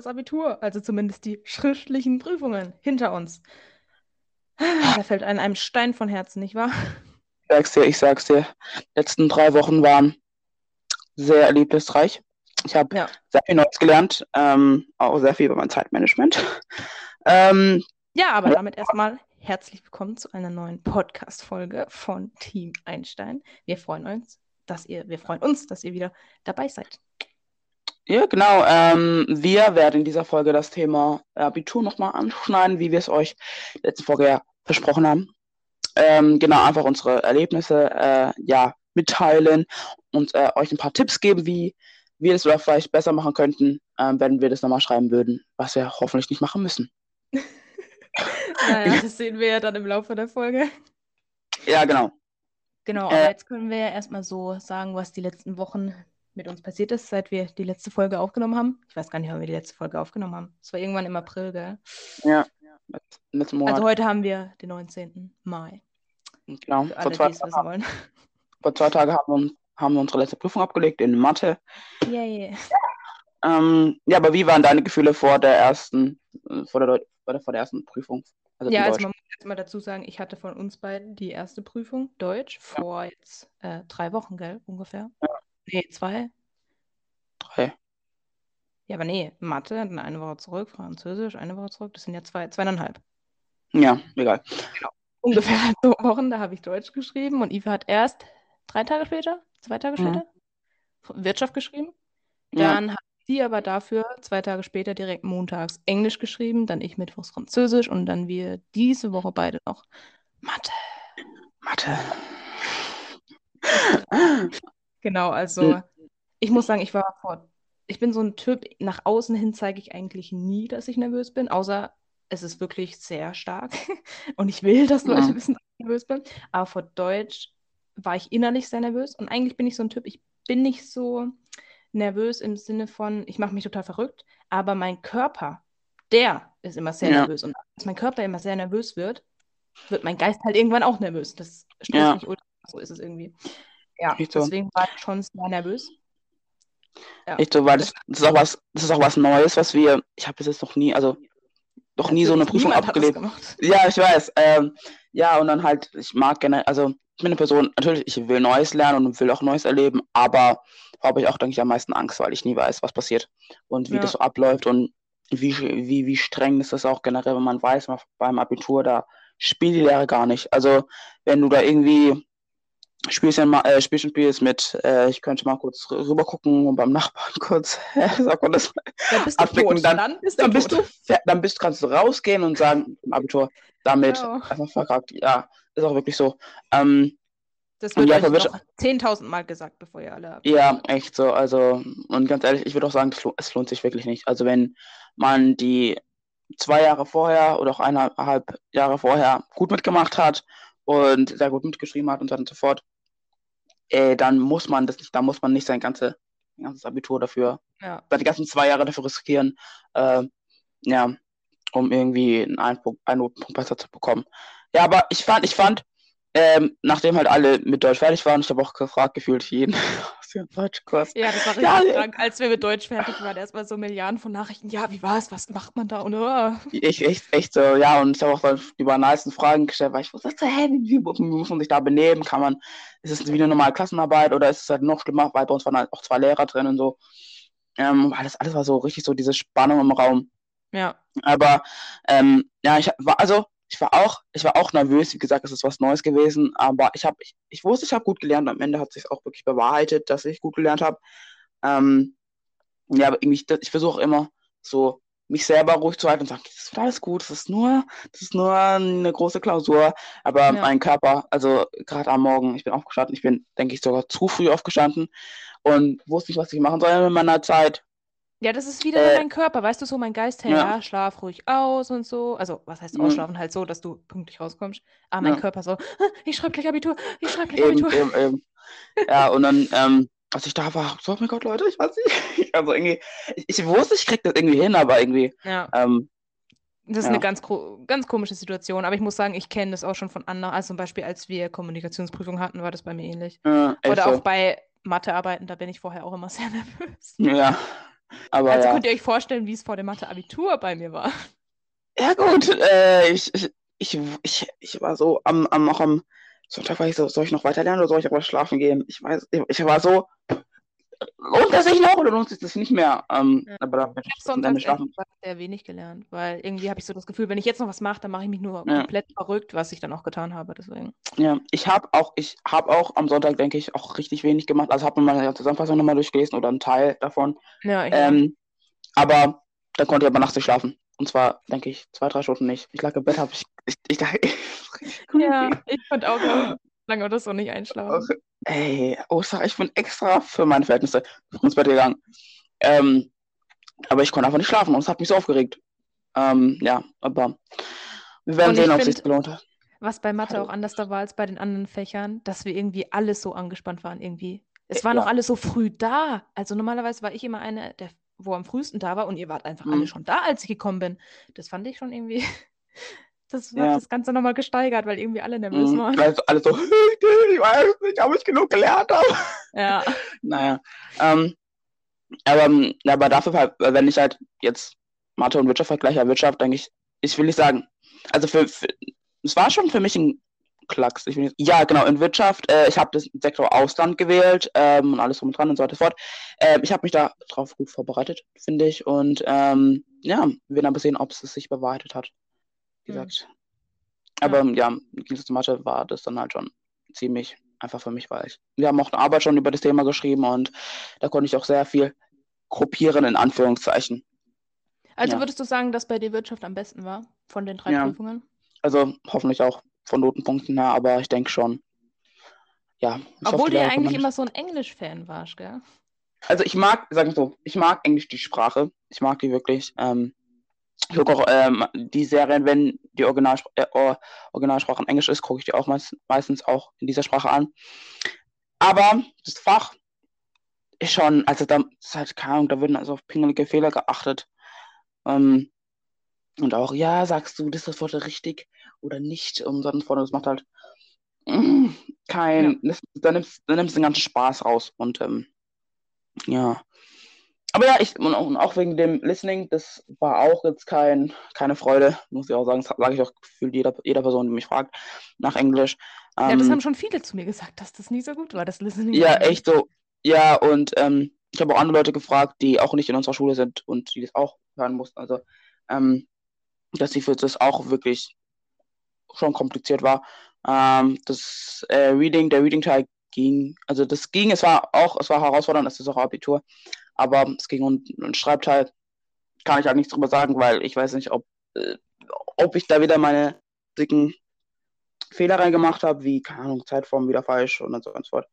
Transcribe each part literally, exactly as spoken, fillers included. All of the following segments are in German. das Abitur, also zumindest die schriftlichen Prüfungen, hinter uns. Da fällt einem ein Stein von Herzen, nicht wahr? Ich sag's dir, ich sag's dir. Die letzten drei Wochen waren sehr erlebnisreich. Ich habe ja. sehr viel Neues gelernt, ähm, auch sehr viel über mein Zeitmanagement. Ähm, ja, aber damit erstmal herzlich willkommen zu einer neuen Podcast-Folge von Team Einstein. Wir freuen uns, dass ihr, wir freuen uns, dass ihr wieder dabei seid. Ja, genau. Ähm, wir werden in dieser Folge das Thema Abitur nochmal anschneiden, wie wir es euch in der letzten Folge ja versprochen haben. Ähm, genau, einfach unsere Erlebnisse äh, ja, mitteilen und äh, euch ein paar Tipps geben, wie wir das vielleicht besser machen könnten, äh, wenn wir das nochmal schreiben würden, was wir hoffentlich nicht machen müssen. Naja, das sehen wir ja dann im Laufe der Folge. Ja, genau. Genau, aber äh, jetzt können wir ja erstmal so sagen, was die letzten Wochen mit uns passiert ist, seit wir die letzte Folge aufgenommen haben. Ich weiß gar nicht, wann wir die letzte Folge aufgenommen haben. Es war irgendwann im April, gell? Ja, letzten Monat. Also heute haben wir den neunzehnten Mai. Genau. Für alle, vor, zwei die es wissen wollen. vor zwei Tagen haben wir, haben wir unsere letzte Prüfung abgelegt in Mathe. Yay. Ähm, ja, aber wie waren deine Gefühle vor der ersten, vor der, vor der ersten Prüfung? Also ja, also man muss jetzt mal dazu sagen, ich hatte von uns beiden die erste Prüfung, Deutsch, vor ja. jetzt äh, drei Wochen, gell, ungefähr. Ja. Nee, zwei. Drei. Ja, aber nee, Mathe, dann eine Woche zurück, Französisch, eine Woche zurück, das sind ja zwei, zweieinhalb. Ja, egal. Genau. Ungefähr so Wochen, da habe ich Deutsch geschrieben und Eva hat erst drei Tage später, zwei Tage später, mhm. Wirtschaft geschrieben. Dann ja. hat sie aber dafür zwei Tage später direkt montags Englisch geschrieben, dann ich mittwochs Französisch und dann wir diese Woche beide noch Mathe. Mathe. Genau, also hm. ich muss sagen, ich war vor, ich bin so ein Typ, nach außen hin zeige ich eigentlich nie, dass ich nervös bin, außer es ist wirklich sehr stark und ich will, dass Leute ja. wissen, dass ich nervös bin, aber vor Deutsch war ich innerlich sehr nervös und eigentlich bin ich so ein Typ, ich bin nicht so nervös im Sinne von, ich mache mich total verrückt, aber mein Körper, der ist immer sehr ja. nervös und als mein Körper immer sehr nervös wird, wird mein Geist halt irgendwann auch nervös, das stimmt ja. nicht, so ist es irgendwie. Ja, so. Deswegen war ich schon sehr nervös. Ja. Echt so, weil das, das, ist auch was, das ist auch was Neues, was wir, ich habe bis jetzt noch nie, also noch also nie so eine Prüfung abgelegt. Ja, ich weiß. Ähm, ja, und dann halt, ich mag generell, also ich bin eine Person, natürlich, ich will Neues lernen und will auch Neues erleben, aber habe ich auch, denke ich, am meisten Angst, weil ich nie weiß, was passiert und wie ja. das so abläuft und wie, wie, wie streng ist das auch generell, wenn man weiß, beim Abitur, da spielt die Lehre gar nicht. Also wenn du da irgendwie Spielchen, äh, Spielchen spielst mit, äh, ich könnte mal kurz r- rüber gucken und beim Nachbarn kurz, sag man das mal, abblicken. Dann, dann bist du, dann bist du dann bist, kannst du rausgehen und sagen, im Abitur, damit genau. einfach verkackt. Ja, ist auch wirklich so. Ähm, das wird ja, euch wird, noch zehntausend Mal gesagt, bevor ihr alle abgeht. Ja, echt so. Also, und ganz ehrlich, ich würde auch sagen, es lohnt sich wirklich nicht. Also wenn man die zwei Jahre vorher oder auch eineinhalb Jahre vorher gut mitgemacht hat und sehr gut mitgeschrieben hat und so weiter und so fort, äh, dann muss man das nicht, da muss man nicht sein ganze, ganzes Abitur dafür, ja. die ganzen zwei Jahre dafür riskieren, äh, ja, um irgendwie einen, Einpunkt, einen Notenpunkt besser zu bekommen. Ja, aber ich fand, ich fand, ähm, nachdem halt alle mit Deutsch fertig waren, ich habe auch gefragt, gefühlt jeden aus dem Deutschkurs. Ja, das war richtig ja, krank, als wir mit Deutsch fertig waren, erstmal so Milliarden von Nachrichten, ja, wie war es, was macht man da? Und, oh. ich, echt, echt so, ja, und ich habe auch dann über nice Fragen gestellt, weil ich wusste, hey, wie muss man sich da benehmen, kann man, ist es wieder normale Klassenarbeit oder ist es halt noch schlimmer, weil bei uns waren halt auch zwei Lehrer drin und so, ähm, alles, alles war so richtig so diese Spannung im Raum. Ja. Aber, ähm, ja, ich war, also, Ich war auch, ich war auch nervös, wie gesagt, es ist was Neues gewesen, aber ich habe, ich, ich wusste, ich habe gut gelernt. Am Ende hat sich auch wirklich bewahrheitet, dass ich gut gelernt habe. Ähm, ja, aber irgendwie, ich versuche immer so, mich selber ruhig zu halten und sagen, das wird alles gut, das ist nur, das ist nur eine große Klausur. Aber ja. mein Körper, also gerade am Morgen, ich bin aufgestanden, ich bin, denke ich, sogar zu früh aufgestanden und wusste nicht, was ich machen soll mit meiner Zeit. Ja, das ist wieder äh, mein Körper, weißt du, so mein Geist, hey, ja. ja, schlaf ruhig aus und so. Also, was heißt ausschlafen? Mhm. Halt so, dass du pünktlich rauskommst. Aber mein ja. Körper so, ich schreibe gleich Abitur, ich schreibe gleich eben, Abitur. Eben, eben. Ja, und dann, ähm, als ich da war, so, oh mein Gott, Leute, ich weiß nicht. Also irgendwie, ich, ich wusste, ich krieg das irgendwie hin, aber irgendwie. Ja. Ähm, das ist ja. eine ganz, ganz komische Situation, aber ich muss sagen, ich kenne das auch schon von anderen. Also zum Beispiel, als wir Kommunikationsprüfung hatten, war das bei mir ähnlich. Ja, Oder so. Auch bei Mathearbeiten, da bin ich vorher auch immer sehr nervös. Ja. Aber also ja. Könnt ihr euch vorstellen, wie es vor dem Mathe-Abitur bei mir war? Ja gut, äh, ich, ich, ich, ich war so, am, am, auch am Sonntag war ich so, soll ich noch weiter lernen oder soll ich aber schlafen gehen? Ich weiß, ich, ich war so, lohnt das sich noch oder lohnt sich das nicht mehr? Ähm, ja. Aber da, ich habe Sonntag sehr wenig gelernt, weil irgendwie habe ich so das Gefühl, wenn ich jetzt noch was mache, dann mache ich mich nur ja. komplett verrückt, was ich dann auch getan habe, deswegen. Ja, ich habe auch, ich habe auch am Sonntag, denke ich, auch richtig wenig gemacht, also habe mir meine Zusammenfassung nochmal durchgelesen oder einen Teil davon. Ja, ich ähm, aber dann konnte ich aber nachts nicht schlafen. Und zwar, denke ich, zwei, drei Stunden nicht. Ich lag im Bett, habe ich... ich, ich lag... ja, ich konnte auch lange oder so nicht einschlafen. Okay. Ey, Osa, ich bin extra für meine Verhältnisse ins Bett gegangen. Ähm, aber ich konnte einfach nicht schlafen und es hat mich so aufgeregt. Ähm, ja, aber wir werden sehen, ob es sich gelohnt hat. Was bei Mathe auch anders da war als bei den anderen Fächern, dass wir irgendwie alles so angespannt waren irgendwie. Es war ja. noch alles so früh da. Also normalerweise war ich immer eine der... wo am frühesten da war und ihr wart einfach mhm. alle schon da, als ich gekommen bin. Das fand ich schon irgendwie, das hat ja. das Ganze nochmal gesteigert, weil irgendwie alle nervös mhm. waren. Also alle so, ich weiß nicht, ob ich genug gelernt habe. Ja. Naja. Ähm, aber, aber dafür, halt, wenn ich halt jetzt Mathe und Wirtschaft vergleiche, Wirtschaft, denke ich, ich will nicht sagen, also für, für es war schon für mich ein Klacks. Ich will nicht, ja, genau, in Wirtschaft, äh, ich habe den Sektor Ausland gewählt ähm, und alles drum und dran und so weiter und so fort. Äh, ich habe mich da drauf gut vorbereitet, finde ich. Und ähm, ja, wir werden aber sehen, ob es sich bewahrheitet hat, wie gesagt. Mhm. Aber ja, ja zum Mathe war das dann halt schon ziemlich einfach für mich, weil ich, wir haben auch eine Arbeit schon über das Thema geschrieben und da konnte ich auch sehr viel gruppieren, in Anführungszeichen. Also ja. würdest du sagen, dass bei dir Wirtschaft am besten war, von den drei ja. Prüfungen? Also hoffentlich auch. Von Notenpunkten her, aber ich denke schon. Ja. Obwohl du ja eigentlich immer so ein Englisch-Fan warst, gell? Also ich mag, sag ich so, ich mag Englisch die Sprache. Ich mag die wirklich. Ähm, ich gucke auch ähm, die Serien, wenn die Originalspr- äh, Originalsprache in Englisch ist, gucke ich die auch meist, meistens auch in dieser Sprache an. Aber das Fach ist schon, also da ist halt keine Ahnung, da würden also auf pingelige Fehler geachtet. Ähm, Und auch, ja, sagst du, das ist Wort richtig oder nicht und so vorne. Das macht halt mm, kein, ja. da nimmst du den ganzen Spaß raus und ähm, ja. Aber ja, ich, und auch wegen dem Listening, das war auch jetzt kein, keine Freude, muss ich auch sagen, das sage ich auch gefühlt jeder, jeder Person, die mich fragt, nach Englisch. Ähm, ja, das haben schon viele zu mir gesagt, dass das nicht so gut war, das Listening. Ja, echt so. Ja, und ähm, ich habe auch andere Leute gefragt, die auch nicht in unserer Schule sind und die das auch hören mussten, also ähm, dass die für das auch wirklich schon kompliziert war. Ähm, das äh, Reading, der Reading-Teil ging, also das ging, es war auch, es war herausfordernd, es ist auch Abitur, aber es ging und, und Schreibteil kann ich halt nichts drüber sagen, weil ich weiß nicht, ob, äh, ob ich da wieder meine dicken Fehler reingemacht habe, wie, keine Ahnung, Zeitform wieder falsch und so und so fort.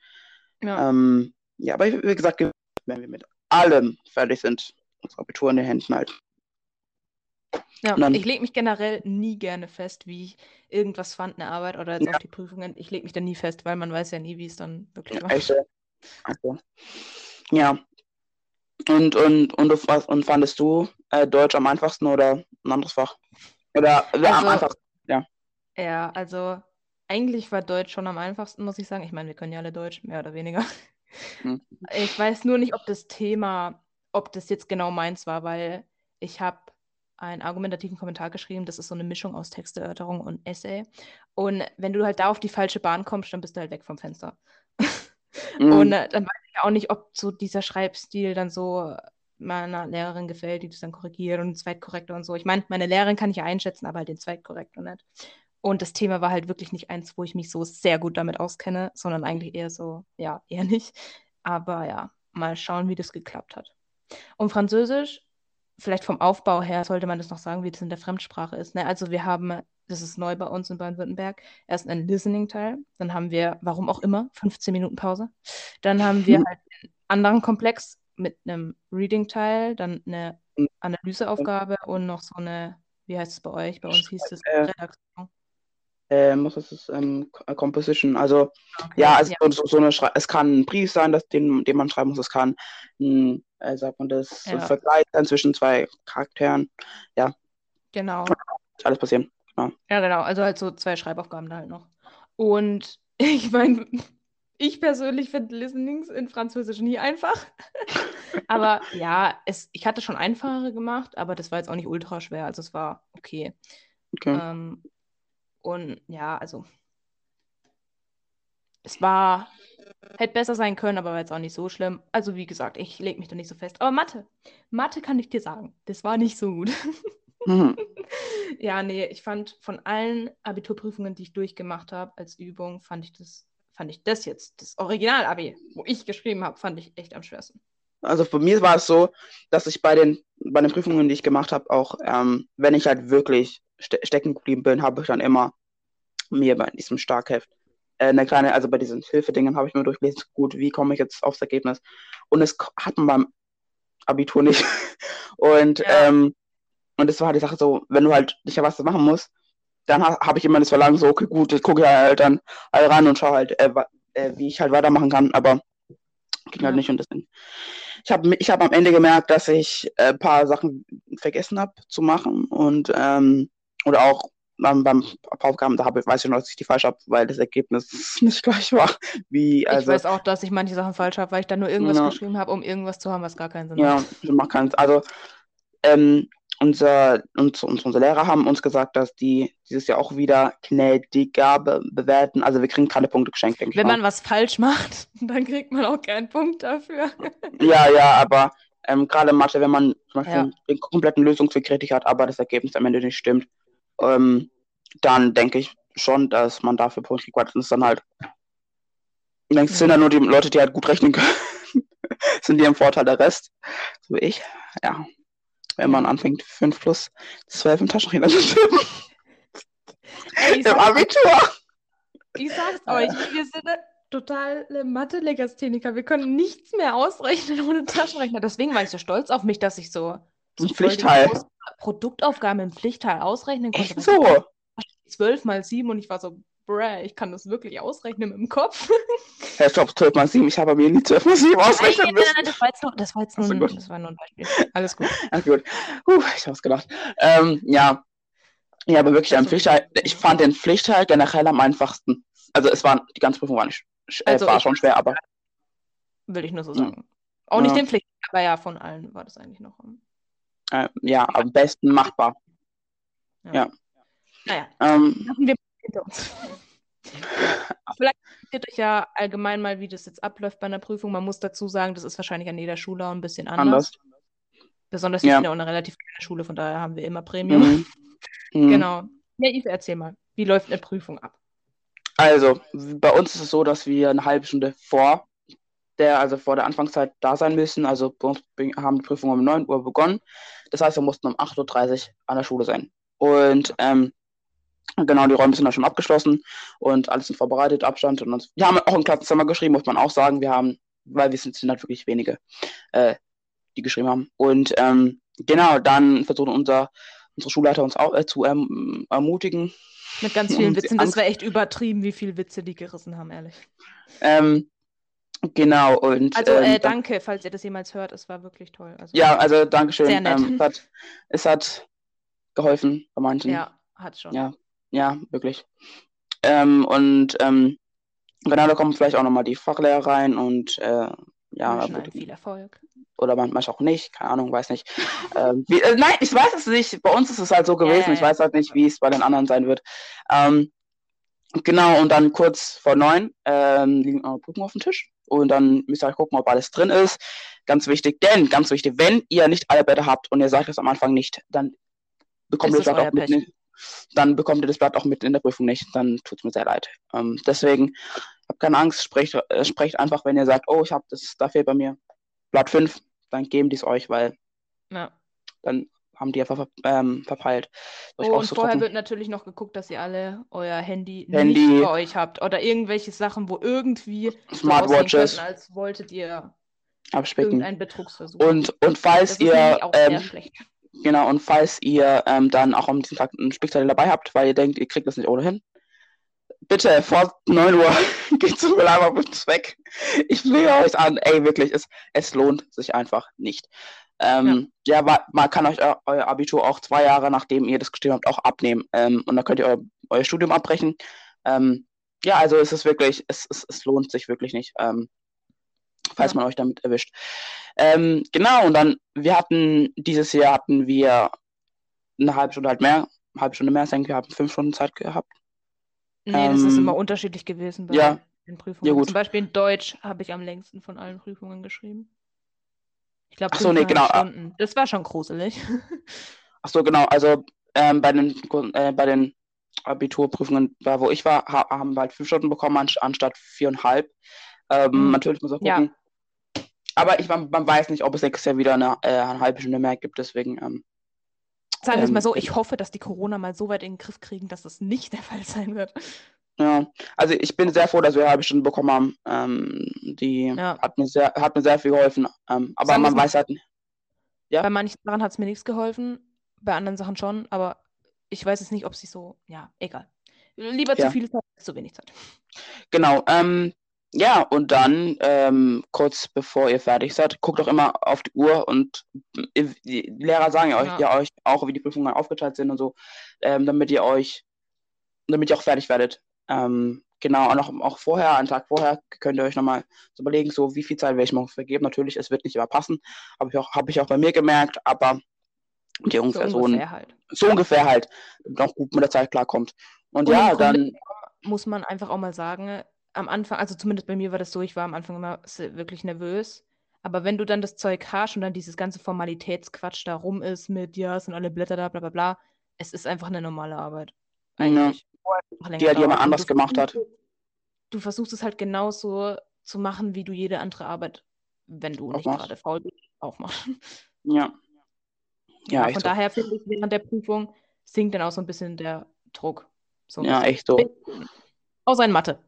Ja, ähm, ja aber wie gesagt, wenn wir mit allem fertig sind, unser Abitur in den Händen halt. Ja, dann, ich lege mich generell nie gerne fest, wie ich irgendwas fand, eine Arbeit oder jetzt ja. auf die Prüfungen. Ich lege mich da nie fest, weil man weiß ja nie, wie es dann wirklich war. Also, also, ja. Und, und, und, und fandest du äh, Deutsch am einfachsten oder ein anderes Fach? Oder äh, also, am einfachsten, ja. Ja, also eigentlich war Deutsch schon am einfachsten, muss ich sagen. Ich meine, wir können ja alle Deutsch, mehr oder weniger. Hm. Ich weiß nur nicht, ob das Thema, ob das jetzt genau meins war, weil ich habe einen argumentativen Kommentar geschrieben, das ist so eine Mischung aus Texterörterung und Essay. Und wenn du halt da auf die falsche Bahn kommst, dann bist du halt weg vom Fenster. Mm. Und äh, dann weiß ich auch nicht, ob so dieser Schreibstil dann so meiner Lehrerin gefällt, die das dann korrigiert und Zweitkorrektor und so. Ich meine, meine Lehrerin kann ich ja einschätzen, aber halt den Zweitkorrektor nicht. Und das Thema war halt wirklich nicht eins, wo ich mich so sehr gut damit auskenne, sondern eigentlich eher so, ja, eher nicht. Aber ja, mal schauen, wie das geklappt hat. Und Französisch, vielleicht vom Aufbau her sollte man das noch sagen, wie das in der Fremdsprache ist. Ne? Also wir haben, das ist neu bei uns in Baden-Württemberg, erst einen Listening-Teil, dann haben wir, warum auch immer, fünfzehn Minuten Pause. Dann haben wir halt einen anderen Komplex mit einem Reading-Teil, dann eine Analyseaufgabe und noch so eine, wie heißt es bei euch? Bei uns hieß das äh, Redaktion. Ähm, was ist das? Ähm, Composition. Also okay. ja, es, ja. So, so eine Schre- es kann ein Brief sein, das, den, den man schreiben muss. Es kann ein äh, sagt man das, ja. so Vergleich dann zwischen zwei Charakteren. Ja. Genau. Alles passieren. Ja. ja, genau. Also halt so zwei Schreibaufgaben da halt noch. Und ich meine, Ich persönlich finde Listenings in Französisch nie einfach. Aber ja, es, ich hatte schon einfachere gemacht, aber das war jetzt auch nicht ultra schwer. Also es war okay. Okay. Ähm, und ja, also es war, hätte besser sein können, aber war jetzt auch nicht so schlimm. Also wie gesagt, ich lege mich da nicht so fest. Aber Mathe, Mathe kann ich dir sagen, das war nicht so gut. Mhm. Ja, nee, ich fand von allen Abiturprüfungen, die ich durchgemacht habe als Übung, fand ich das fand ich das jetzt, das Original-Abi, wo ich geschrieben habe, fand ich echt am schwersten. Also bei mir war es so, dass ich bei den, bei den Prüfungen, die ich gemacht habe, auch ähm, wenn ich halt wirklich ste- stecken geblieben bin, habe ich dann immer mir bei diesem Starkheft äh, eine kleine, also bei diesen Hilfedingen habe ich mir durchgelesen, gut, wie komme ich jetzt aufs Ergebnis? Und das hat man beim Abitur nicht. Und, ja. ähm, und das war halt die Sache so, wenn du halt nicht was machen musst, dann ha- habe ich immer das Verlangen so, okay, gut, jetzt gucke ich halt dann alle ran und schaue halt, äh, wa- äh, wie ich halt weitermachen kann, aber ging halt ja. nicht. Und deswegen. Ich habe ich hab am Ende gemerkt, dass ich ein äh, paar Sachen vergessen habe zu machen und ähm, oder auch ähm, beim Aufgaben, da hab, weiß ich noch, dass ich die falsch habe, weil das Ergebnis nicht gleich war. Wie, also, ich weiß auch, dass ich manche Sachen falsch habe, weil ich da nur irgendwas ja. geschrieben habe, um irgendwas zu haben, was gar keinen Sinn ja, hat. Ja, macht keinen Sinn. Also, ähm, Unser, uns, unsere Lehrer haben uns gesagt, dass die dieses Jahr auch wieder gnädiger be- bewerten. Also wir kriegen keine Punkte geschenkt, denke ich. Wenn man was falsch macht, dann kriegt man auch keinen Punkt dafür. Ja, ja, aber ähm, gerade in Mathe, wenn man zum Beispiel ja. den kompletten Lösungsweg richtig hat, aber das Ergebnis am Ende nicht stimmt, ähm, dann denke ich schon, dass man dafür Punkte kriegt. Das ist dann halt, denkst, ja. sind dann nur die Leute, die halt gut rechnen können, sind die im Vorteil, der Rest, so wie ich, ja. Wenn man anfängt, fünf plus zwölf im Taschenrechner zu tippen. Ey, Im Abitur. Ich sag's ja. euch, wir sind totale Mathe-Legastheniker. Wir können nichts mehr ausrechnen ohne Taschenrechner. Deswegen war ich so stolz auf mich, dass ich so, so Pflichtteil. Produktaufgaben im Pflichtteil ausrechnen konnte. Echt so? zwölf mal sieben und ich war so, bruh, ich kann das wirklich ausrechnen mit dem Kopf. Hey, stopp, zwölf mal sieben, ich habe bei mir nie zwölf mal sieben ausrechnen müssen. Nein, das war jetzt nur, das war jetzt nur, ein, das war nur ein Beispiel. Alles gut. Alles gut. Puh, ich hab's gedacht. Ähm, ja. Ja, aber wirklich, ein Pflichtteil, ich fand den Pflichtteil generell am einfachsten. Also, es war, die ganze Prüfung war, nicht, äh, also war schon schwer, aber. Will ich nur so sagen. Ja. Auch nicht ja. den Pflichtteil, aber ja, von allen war das eigentlich noch. Äh, ja, am besten machbar. Ja. ja. Naja. Ähm, wir hinter uns. Vielleicht interessiert euch ja allgemein mal, wie das jetzt abläuft bei einer Prüfung. Man muss dazu sagen, das ist wahrscheinlich an jeder Schule auch ein bisschen anders. anders. Besonders ja. wir sind ja auch eine relativ kleine Schule, von daher haben wir immer Premium. Mhm. Mhm. Genau. Ja, Yves, erzähl mal, wie läuft eine Prüfung ab? Also, bei uns ist es so, dass wir eine halbe Stunde vor der, also vor der Anfangszeit da sein müssen. Also bei uns haben die Prüfungen um neun Uhr begonnen. Das heißt, wir mussten um acht Uhr dreißig an der Schule sein. Und ähm, genau, die Räume sind dann schon abgeschlossen und alles sind vorbereitet, Abstand und uns. Wir haben auch im Klassenzimmer geschrieben, muss man auch sagen. Wir haben, weil wir sind, sind halt wirklich wenige, äh, die geschrieben haben. Und ähm, genau, dann versuchen unser, unsere Schulleiter uns auch äh, zu ähm, ermutigen. Mit ganz vielen Witzen. Das war echt übertrieben, wie viele Witze die gerissen haben, ehrlich. Ähm, genau. Und, also ähm, äh, danke, falls ihr das jemals hört. Es war wirklich toll. Also, ja, also Dankeschön. Sehr nett. Ähm, es, hat, es hat geholfen bei manchen. Ja, hat schon. Ja. Ja, wirklich. Ähm, und ähm, genau, da kommen vielleicht auch nochmal die Fachlehrer rein und äh, ja. Wirklich, viel Erfolg. Oder manchmal auch nicht, keine Ahnung, weiß nicht. ähm, wie, äh, nein, ich weiß es nicht. Bei uns ist es halt so gewesen. Yeah, ich weiß halt nicht, wie es bei den anderen sein wird. Ähm, genau, und dann kurz vor neun ähm, liegen eure Prüfungen auf dem Tisch. Und dann müsst ihr halt gucken, ob alles drin ist. Ganz wichtig, denn, ganz wichtig, wenn ihr nicht alle Blätter habt und ihr sagt es am Anfang nicht, dann bekommt ihr es halt auch mit. Ne- dann bekommt ihr das Blatt auch mit in der Prüfung nicht, dann tut es mir sehr leid. Ähm, deswegen, habt keine Angst, sprecht, äh, sprecht einfach, wenn ihr sagt, oh, ich habe das, da fehlt bei mir Blatt fünf, dann geben die es euch, weil ja. dann haben die ja ver- ähm, verpeilt. Oh, und vorher wird natürlich noch geguckt, dass ihr alle euer Handy, Handy nicht bei euch habt oder irgendwelche Sachen, wo irgendwie Smartwatches, so als wolltet ihr abspecken. Irgendeinen Betrugsversuch. Und, und falls das ihr... Auch ähm, sehr schlecht. Genau, und falls ihr ähm, dann auch am Tag einen Spickzettel dabei habt, weil ihr denkt, ihr kriegt das nicht ohnehin, bitte vor neun Uhr geht zum Belagerungsbus weg. Ich flehe euch an. Ey, wirklich, es, es lohnt sich einfach nicht. Ähm, ja, ja man kann euch eu- euer Abitur auch zwei Jahre, nachdem ihr das geschrieben habt, auch abnehmen. Ähm, und dann könnt ihr euer, euer Studium abbrechen. Ähm, ja, also es ist wirklich, es, es, es lohnt sich wirklich nicht, ähm, falls ja. man euch damit erwischt. Ähm, genau, und dann, wir hatten, dieses Jahr hatten wir eine halbe Stunde halt mehr, eine halbe Stunde mehr, ich denke, wir haben fünf Stunden Zeit gehabt. Nee, ähm, das ist immer unterschiedlich gewesen bei ja. den Prüfungen. Ja, gut. Zum Beispiel in Deutsch habe ich am längsten von allen Prüfungen geschrieben. Ich glaube, so, nee, genau. Stunden. Das war schon gruselig. Ach so, genau, also ähm, bei den äh, bei den Abiturprüfungen, da wo ich war, ha- haben wir halt fünf Stunden bekommen, anst- anstatt viereinhalb. Ähm, mhm. Natürlich muss man gucken. Ja. Aber ich, man, man weiß nicht, ob es nächstes Jahr wieder eine, äh, eine halbe Stunde mehr gibt, deswegen... Ähm, Sagen wir es ähm, mal so, ich hoffe, dass die Corona mal so weit in den Griff kriegen, dass das nicht der Fall sein wird. Ja, also ich bin sehr froh, dass wir eine halbe Stunde bekommen haben. Ähm, die ja. hat, mir sehr, hat mir sehr viel geholfen, ähm, aber Sagen man weiß halt nicht. Ja? Bei manchen Sachen hat es mir nichts geholfen, bei anderen Sachen schon, aber ich weiß jetzt nicht, ob sie so, ja, egal. Lieber ja. zu viel Zeit als zu wenig Zeit. Genau, ähm, ja, und dann, ähm, kurz bevor ihr fertig seid, guckt doch immer auf die Uhr und äh, die Lehrer sagen ja euch, ja. ja euch auch, wie die Prüfungen aufgeteilt sind und so, ähm, damit ihr euch, damit ihr auch fertig werdet. Ähm, genau, und auch, auch vorher, einen Tag vorher, könnt ihr euch nochmal so überlegen, so wie viel Zeit werde ich morgen vergeben. Natürlich, es wird nicht immer passen, habe ich, hab ich auch bei mir gemerkt, aber die ungefähr so, ungefähr so, ein, halt. so ungefähr halt, noch gut mit der Zeit klarkommt. Und, und ja, dann... muss man einfach auch mal sagen, am Anfang, also zumindest bei mir war das so, ich war am Anfang immer wirklich nervös, aber wenn du dann das Zeug hast und dann dieses ganze Formalitätsquatsch da rum ist mit, ja, es sind alle Blätter da, bla bla bla, es ist einfach eine normale Arbeit. Eigentlich. Ja. Die ja jemand anders du, gemacht hat. Du versuchst es halt genauso zu machen, wie du jede andere Arbeit, wenn du auch nicht machst. Gerade faul bist, auch machst. Ja. Ja, ja, von daher so. Finde ich, während der Prüfung sinkt dann auch so ein bisschen der Druck. So ja, echt so. Außer in Mathe.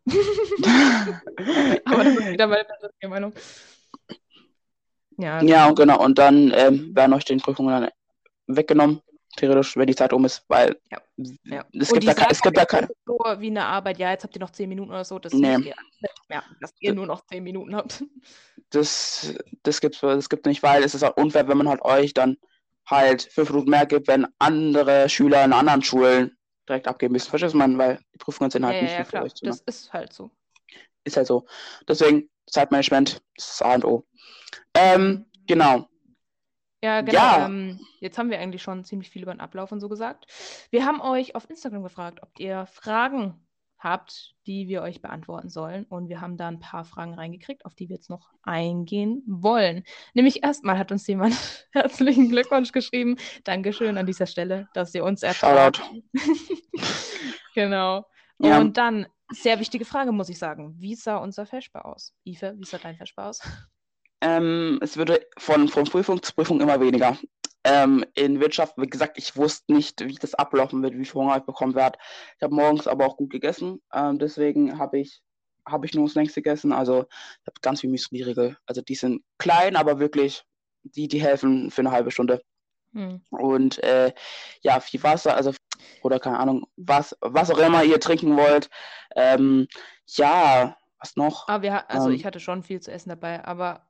Aber das ist wieder meine persönliche Meinung. Ja, ja und genau. Und dann ähm, werden euch den Prüfungen dann weggenommen, theoretisch, wenn die Zeit um ist, weil ja. Ja. es gibt da, Sache, es gibt da keine... So wie eine Arbeit, ja, jetzt habt ihr noch zehn Minuten oder so, das nee. Ihr, ja, dass ihr nur noch zehn Minuten habt. Das, das gibt es das gibt's nicht, weil es ist auch unfair, wenn man halt euch dann halt fünf Minuten mehr gibt, wenn andere Schüler in anderen Schulen direkt abgeben müssen. Verstehst du, man, weil die Prüfungen sind halt ja, nicht ja, für euch. Ja, das ist halt so. Ist halt so. Deswegen, Zeitmanagement ist das A und O. Ähm, genau. Ja, genau. Ja. Ähm, jetzt haben wir eigentlich schon ziemlich viel über den Ablauf und so gesagt. Wir haben euch auf Instagram gefragt, ob ihr Fragen habt, die wir euch beantworten sollen. Und wir haben da ein paar Fragen reingekriegt, auf die wir jetzt noch eingehen wollen. Nämlich erstmal hat uns jemand herzlichen Glückwunsch geschrieben. Dankeschön an dieser Stelle, dass ihr uns ertragt. Genau. Ja. Und dann, sehr wichtige Frage, muss ich sagen. Wie sah unser Feschbar aus? Ife, wie sah dein Feschbar aus? Ähm, es würde von, von Prüfung zu Prüfung immer weniger. Ähm, in Wirtschaft, wie gesagt, ich wusste nicht, wie das ablaufen wird, wie viel Hunger ich bekommen werde. Ich habe morgens aber auch gut gegessen, ähm, deswegen habe ich, hab ich nur das längste gegessen. Also ich habe ganz viel Müsli-Riegel. Also die sind klein, aber wirklich, die, die helfen für eine halbe Stunde. Hm. Und äh, ja, viel Wasser, also oder keine Ahnung, was, was auch immer ihr trinken wollt. Ähm, ja, was noch? Ah, wir ha- also ähm, ich hatte schon viel zu essen dabei, aber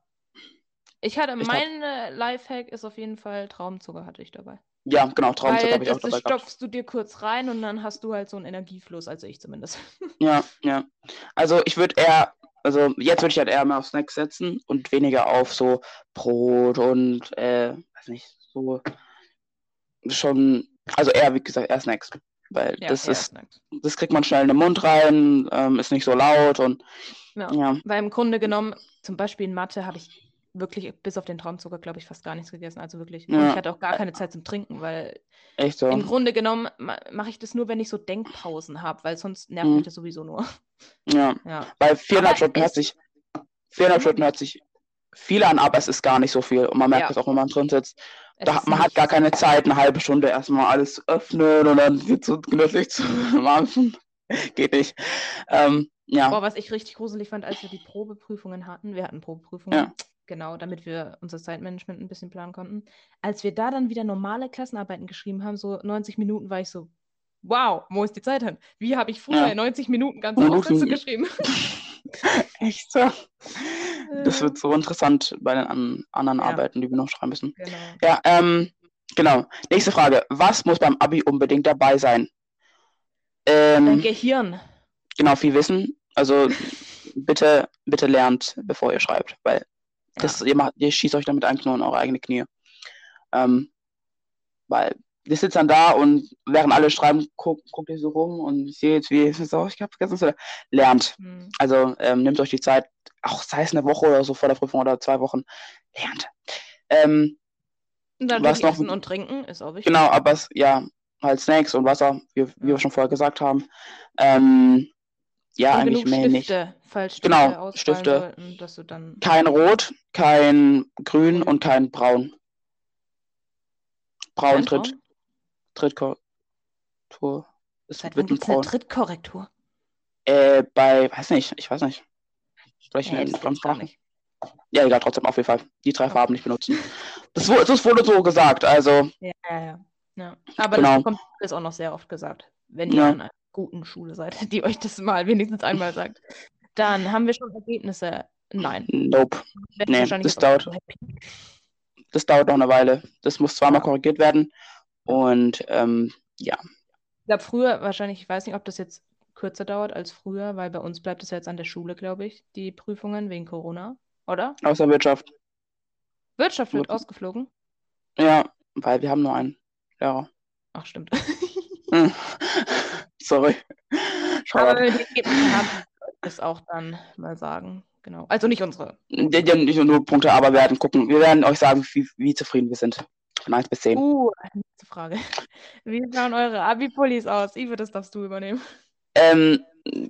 Ich hatte, ich mein hab... Lifehack ist auf jeden Fall, Traubenzucker hatte ich dabei. Ja, genau, Traubenzucker habe ich auch dabei gehabt. Stopfst du dir kurz rein und dann hast du halt so einen Energiefluss, also ich zumindest. Ja, ja. Also ich würde eher, also jetzt würde ich halt eher mehr auf Snacks setzen und weniger auf so Brot und, äh, weiß nicht, so schon, also eher, wie gesagt, eher Snacks. Weil ja, das ist, Snacks. Das kriegt man schnell in den Mund rein, ähm, ist nicht so laut und, ja. ja. Weil im Grunde genommen, zum Beispiel in Mathe habe ich wirklich bis auf den Traumzucker, glaube ich, fast gar nichts gegessen. Also wirklich, ja. Ich hatte auch gar keine Zeit zum Trinken, weil echt so. Im Grunde genommen ma- mache ich das nur, wenn ich so Denkpausen habe, weil sonst nervt mhm. mich das sowieso nur. Ja, ja. Weil viereinhalb Stunden hört sich, viereinhalb Stunden hört sich viel an, aber es ist gar nicht so viel. Und man merkt ja. das auch, wenn man drin sitzt. Da, man hat gar keine Zeit, eine halbe Stunde erstmal alles öffnen und dann so genüsslich zu machen. Geht nicht. Ähm, ja. Boah, was ich richtig gruselig fand, als wir die Probeprüfungen hatten, wir hatten Probeprüfungen, ja. Genau, damit wir unser Zeitmanagement ein bisschen planen konnten. Als wir da dann wieder normale Klassenarbeiten geschrieben haben, so neunzig Minuten, war ich so, wow, wo ist die Zeit hin? Wie habe ich früher ja. neunzig Minuten ganze Aufsätze geschrieben? Echt so. Das wird so interessant bei den an- anderen ja. Arbeiten, die wir noch schreiben müssen. Genau. Ja, ähm, genau. Nächste Frage. Was muss beim Abi unbedingt dabei sein? Ähm, Dein Gehirn. Genau, viel Wissen. Also bitte, bitte lernt, bevor ihr schreibt, weil das, ja. ihr, macht, ihr schießt euch damit eigentlich nur in eure eigene Knie. Ähm, weil ihr sitzt dann da und während alle schreiben, guck, guckt ihr so rum und seht, wie so, ich hab vergessen, lernt. Mhm. Also ähm, nehmt euch die Zeit, auch sei es eine Woche oder so vor der Prüfung oder zwei Wochen, lernt. Ähm, und dann was noch, essen und trinken ist auch wichtig. Genau, aber es, ja, halt Snacks und Wasser, wie, wie wir schon vorher gesagt haben. Ähm, ja, und eigentlich mehr Stifte, nicht. Falls Stifte genau, Stifte. Sollten, dass du dann... Kein Rot, kein Grün und kein Braun. Braun tritt. Trittkorrektur. Es wird mit Braun. Trittkorrektur? Äh, bei, weiß nicht, ich weiß nicht. Sprechen wir in Sprachen. Ja, egal, trotzdem, auf jeden Fall. Die drei okay. Farben nicht benutzen. Das, das wurde so gesagt, also. Ja, ja, ja. ja. Aber genau. Das kommt, ist auch noch sehr oft gesagt. Wenn ihr ja. an einer guten Schule seid, die euch das mal wenigstens einmal sagt. Dann haben wir schon Ergebnisse. Nein. Nope. Nee, das dauert. Das dauert noch eine Weile. Das muss zweimal ja. korrigiert werden. Und ähm, ja. Ich glaube, früher wahrscheinlich, ich weiß nicht, ob das jetzt kürzer dauert als früher, weil bei uns bleibt es ja jetzt an der Schule, glaube ich, die Prüfungen wegen Corona, oder? Außer Wirtschaft. Wirtschaft wird, wird ausgeflogen? Ja, weil wir haben nur einen Lehrer. Ach, stimmt. Sorry. Schau Aber wenn wir die Ergebnisse haben, ist auch dann mal sagen. Genau. Also nicht unsere. Die, die haben nicht nur Punkte, aber wir werden gucken. Wir werden euch sagen, wie, wie zufrieden wir sind. Von eins bis zehn. Uh, nächste Frage. Wie sahen eure Abi-Pullis aus? Ivo, das darfst du übernehmen. Ähm,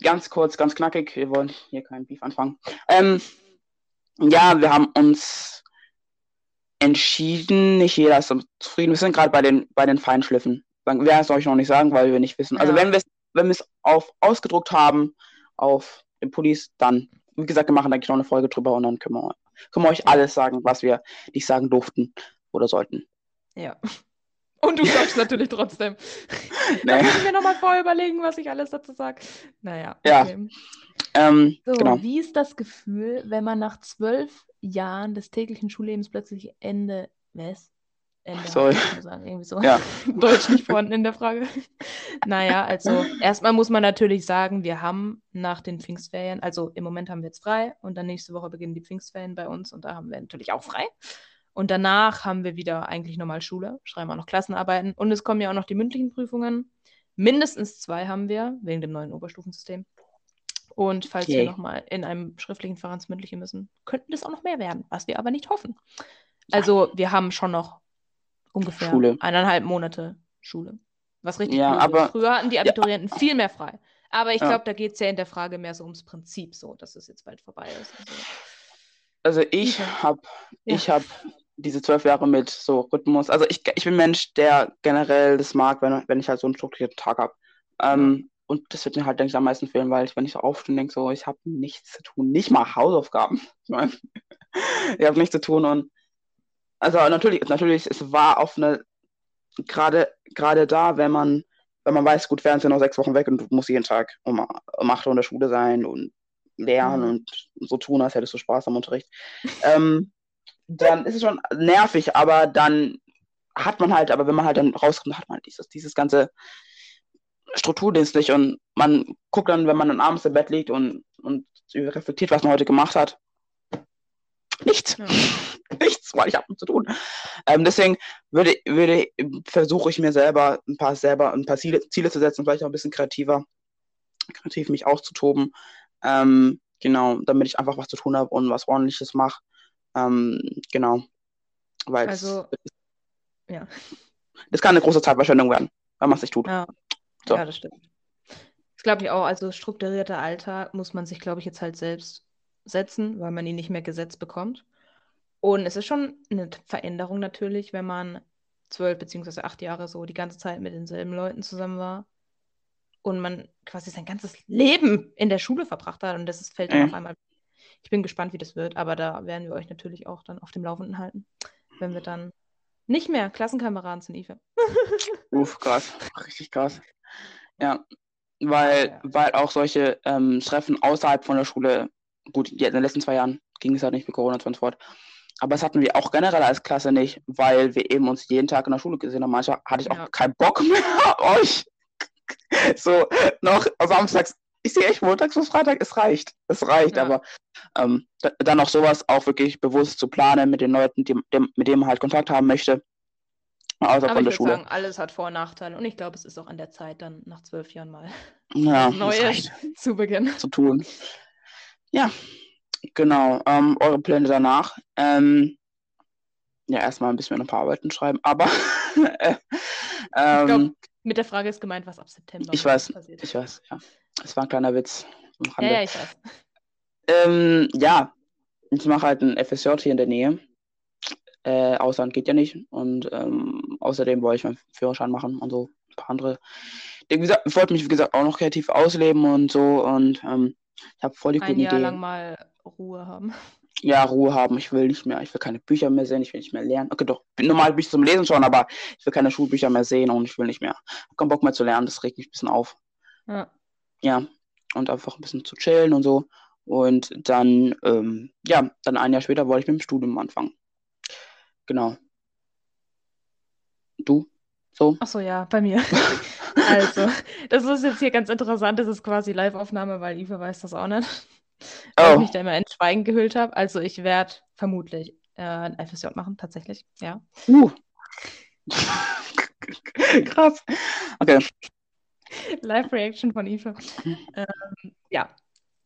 ganz kurz, ganz knackig. Wir wollen hier keinen Beef anfangen. Ähm, ja, wir haben uns entschieden, nicht jeder ist zufrieden. Wir sind gerade bei den, bei den Feinschliffen. Wir werden es euch noch nicht sagen, weil wir nicht wissen. Also ja. wenn wir wenn es auf ausgedruckt haben, auf den Pullis, dann, wie gesagt, wir machen da noch eine Folge drüber und dann können wir, können wir euch alles sagen, was wir nicht sagen durften oder sollten. Ja. Und du sagst natürlich trotzdem. Nee. Da muss ich mir nochmal vorher überlegen, was ich alles dazu sage. Naja. Okay. Ja. Ähm, so, genau. Wie ist das Gefühl, wenn man nach zwölf Jahren des täglichen Schullebens plötzlich Ende was? Ende, Sorry. Hat, ich muss sagen, irgendwie so. Ja. Deutsch nicht vorhanden in der Frage. Naja, also erstmal muss man natürlich sagen, wir haben nach den Pfingstferien, also im Moment haben wir jetzt frei und dann nächste Woche beginnen die Pfingstferien bei uns und da haben wir natürlich auch frei. Und danach haben wir wieder eigentlich normal Schule, schreiben auch noch Klassenarbeiten und es kommen ja auch noch die mündlichen Prüfungen. Mindestens zwei haben wir, wegen dem neuen Oberstufensystem. Und falls okay. wir nochmal in einem schriftlichen Fach ins Mündliche müssen, könnten das auch noch mehr werden, was wir aber nicht hoffen. Also wir haben schon noch ungefähr Schule. eineinhalb Monate Schule. Was richtig ja, cool aber, ist. Früher hatten die Abiturienten ja. viel mehr frei. Aber ich ja. glaube, da geht es ja in der Frage mehr so ums Prinzip, so dass es jetzt bald vorbei ist. Also, also ich okay. habe ja. ich hab diese zwölf Jahre mit so Rhythmus. Also ich, ich bin Mensch, der generell das mag, wenn, wenn ich halt so einen strukturierten Tag habe. Ähm, mhm. Und das wird mir halt, denke ich, am meisten fehlen, weil ich, wenn ich so aufstehe, denke so, ich habe nichts zu tun. Nicht mal Hausaufgaben. Ich meine, ich habe nichts zu tun und also natürlich, natürlich, es war auf eine, gerade gerade da, wenn man, wenn man weiß, gut, wären sie noch sechs Wochen weg und du musst jeden Tag um, um acht Uhr in der Schule sein und lernen mhm. und so tun, als hättest du Spaß am Unterricht. ähm, dann ist es schon nervig, aber dann hat man halt, aber wenn man halt dann rauskommt, hat man halt dieses, dieses ganze Strukturdienst nicht und man guckt dann, wenn man dann abends im Bett liegt und, und reflektiert, was man heute gemacht hat. Nichts. Ja. Nichts, weil ich habe nichts zu tun. Ähm, deswegen würde, würde, versuche ich mir selber ein paar, selber ein paar Ziele, Ziele zu setzen, vielleicht auch ein bisschen kreativer, kreativ mich auszutoben. Ähm, genau, damit ich einfach was zu tun habe und was Ordentliches mache. Ähm, genau. Weil also, es, ja. Das kann eine große Zeitverschwendung werden, wenn man es nicht tut. Ja, so. Ja, das stimmt. Das glaube ich auch. Also strukturierter Alltag muss man sich, glaube ich, jetzt halt selbst setzen, weil man ihn nicht mehr gesetzt bekommt. Und es ist schon eine Veränderung natürlich, wenn man zwölf beziehungsweise acht Jahre so die ganze Zeit mit denselben Leuten zusammen war und man quasi sein ganzes Leben in der Schule verbracht hat und das ist, fällt dann auf einmal. Ich bin gespannt, wie das wird, aber da werden wir euch natürlich auch dann auf dem Laufenden halten, wenn wir dann nicht mehr Klassenkameraden sind, Ife. Uff, krass. Richtig krass. Ja, weil, ja. weil auch solche ähm, Treffen außerhalb von der Schule, gut, in den letzten zwei Jahren ging es halt nicht mit Corona und so fort. Aber das hatten wir auch generell als Klasse nicht, weil wir eben uns jeden Tag in der Schule gesehen haben. Manchmal hatte ich auch ja. keinen Bock mehr auf euch. So, noch samstags ich sehe echt montags bis Freitag, es reicht. Es reicht, ja. aber ähm, da, dann auch sowas auch wirklich bewusst zu planen mit den Leuten, die, dem, mit denen man halt Kontakt haben möchte. Außer aber von der ich würde Schule. Sagen, alles hat Vor- und Nachteile. Und ich glaube, es ist auch an der Zeit, dann nach zwölf Jahren mal ja, Neues zu beginnen. Zu tun. Ja, genau. Ähm, eure Pläne danach. Ähm, ja, erstmal ein bisschen ein paar Arbeiten schreiben. Aber äh, ähm, ich glaube, mit der Frage ist gemeint, was ab September ich weiß, passiert. Ich weiß, ja. Es war ein kleiner Witz. Ja, ja, ich weiß. Ähm, ja, ich mache halt ein F S J hier in der Nähe. Äh, Ausland geht ja nicht. Und ähm, außerdem wollte ich meinen Führerschein machen und so ein paar andere. Ich wollte mich, wie gesagt, auch noch kreativ ausleben und so. Und ähm, ich habe voll die guten Ideen. Ein Jahr lang mal Ruhe haben. Ja, Ruhe haben. Ich will nicht mehr, ich will keine Bücher mehr sehen, ich will nicht mehr lernen. Okay, doch, normal Bücher zum Lesen schon, aber ich will keine Schulbücher mehr sehen und ich will nicht mehr. Ich habe keinen Bock mehr zu lernen, das regt mich ein bisschen auf. Ja. Ja, und einfach ein bisschen zu chillen und so. Und dann, ähm, ja, dann ein Jahr später wollte ich mit dem Studium anfangen. Genau. Du? So? Ach so, ja, bei mir. Also, das ist jetzt hier ganz interessant. Das ist quasi Live-Aufnahme, weil Iva weiß das auch nicht. Weil oh. ich mich da immer in Schweigen gehüllt habe. Also, ich werde vermutlich äh, ein F S J machen, tatsächlich. Ja. Uh. Krass. Okay. Live-Reaction von Iva. ähm, ja.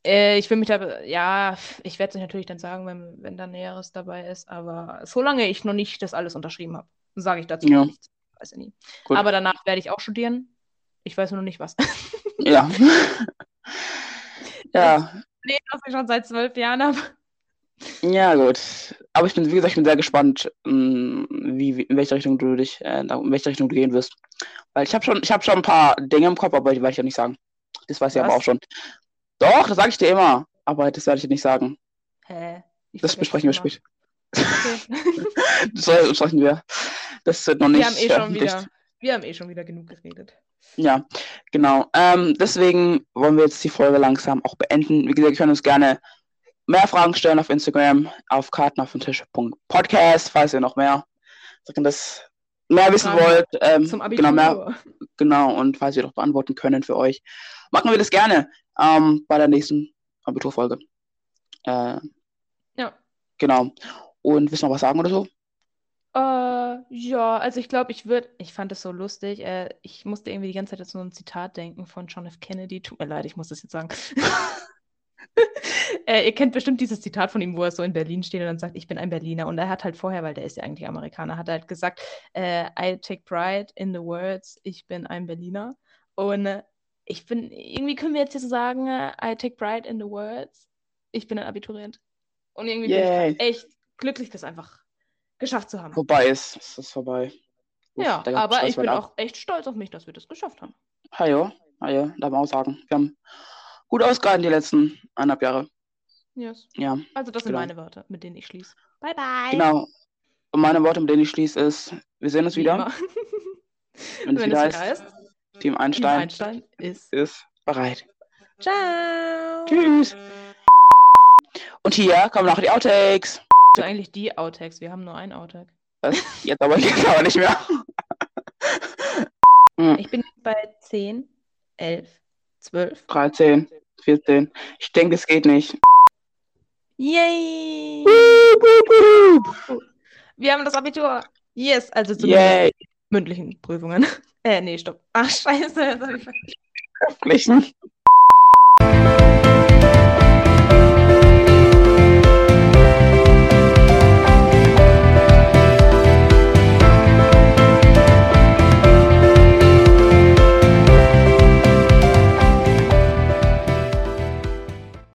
Ich will mich da, ja, ich werde es euch natürlich dann sagen, wenn, wenn da Näheres dabei ist, aber solange ich noch nicht das alles unterschrieben habe, sage ich dazu ja. nichts. Weiß ich nie. Gut. Aber danach werde ich auch studieren. Ich weiß nur noch nicht, was. Ja. ja. Nee, das ich schon seit zwölf Jahren habe. Ja, gut. Aber ich bin, wie gesagt, ich bin sehr gespannt, wie, wie, in welche Richtung du dich, in welche Richtung du gehen wirst. Weil ich habe schon, ich habe schon ein paar Dinge im Kopf, aber die werde ich ja nicht sagen. Das weiß was? Ich aber auch schon. Doch, das sage ich dir immer. Aber das werde ich dir nicht sagen. Hä? Ich das besprechen wir später. Okay. Das besprechen wir. Das wird noch wir nicht haben eh schon wieder, Wir haben eh schon wieder genug geredet. Ja, genau. Ähm, deswegen wollen wir jetzt die Folge langsam auch beenden. Wie gesagt, ihr könnt uns gerne mehr Fragen stellen auf Instagram, auf karten auf den Tisch Punkt podcast, falls ihr noch mehr, das mehr wissen Fragen wollt. Ähm, zum Abitur. Genau, mehr, genau, und falls wir doch beantworten können für euch, machen wir das gerne. Ähm, bei der nächsten Abiturfolge. Äh, ja. Genau. Und willst du noch was sagen oder so? Äh, ja, also ich glaube, ich würde, ich fand es so lustig, äh, ich musste irgendwie die ganze Zeit jetzt so ein Zitat denken von John F. Kennedy. Tut mir leid, ich muss das jetzt sagen. äh, ihr kennt bestimmt dieses Zitat von ihm, wo er so in Berlin steht und dann sagt, ich bin ein Berliner. Und er hat halt vorher, weil der ist ja eigentlich Amerikaner, hat er halt gesagt, äh, I take pride in the words, ich bin ein Berliner. Und äh, Ich bin, irgendwie können wir jetzt hier so sagen, I take pride in the words. Ich bin ein Abiturient. Und irgendwie yeah. bin ich echt glücklich, das einfach geschafft zu haben. Vorbei ist, es ist vorbei. Gut, ja, aber ich bin auch echt stolz auf mich, dass wir das geschafft haben. Hajo, hajo, darf man auch sagen. Wir haben gut ausgehalten die letzten eineinhalb Jahre. Yes. Ja. Also das genau. sind meine Worte, mit denen ich schließe. Bye, bye. Genau. Und meine Worte, mit denen ich schließe, ist, wir sehen uns wieder. Wenn es Wenn wieder heißt. Team Einstein, Team Einstein ist, ist bereit. Ciao. Tschüss. Und hier kommen noch die Outtakes. Also eigentlich die Outtakes. Wir haben nur ein Outtake. Was? Jetzt aber, jetzt aber nicht mehr. Ich bin bei zehn, elf, zwölf, dreizehn, vierzehn. Ich denke, es geht nicht. Yay. Wir haben das Abitur. Yes, also zu Yay. Mündlichen Prüfungen. Äh, nee, stopp. Ach, scheiße, jetzt hab ich vergessen.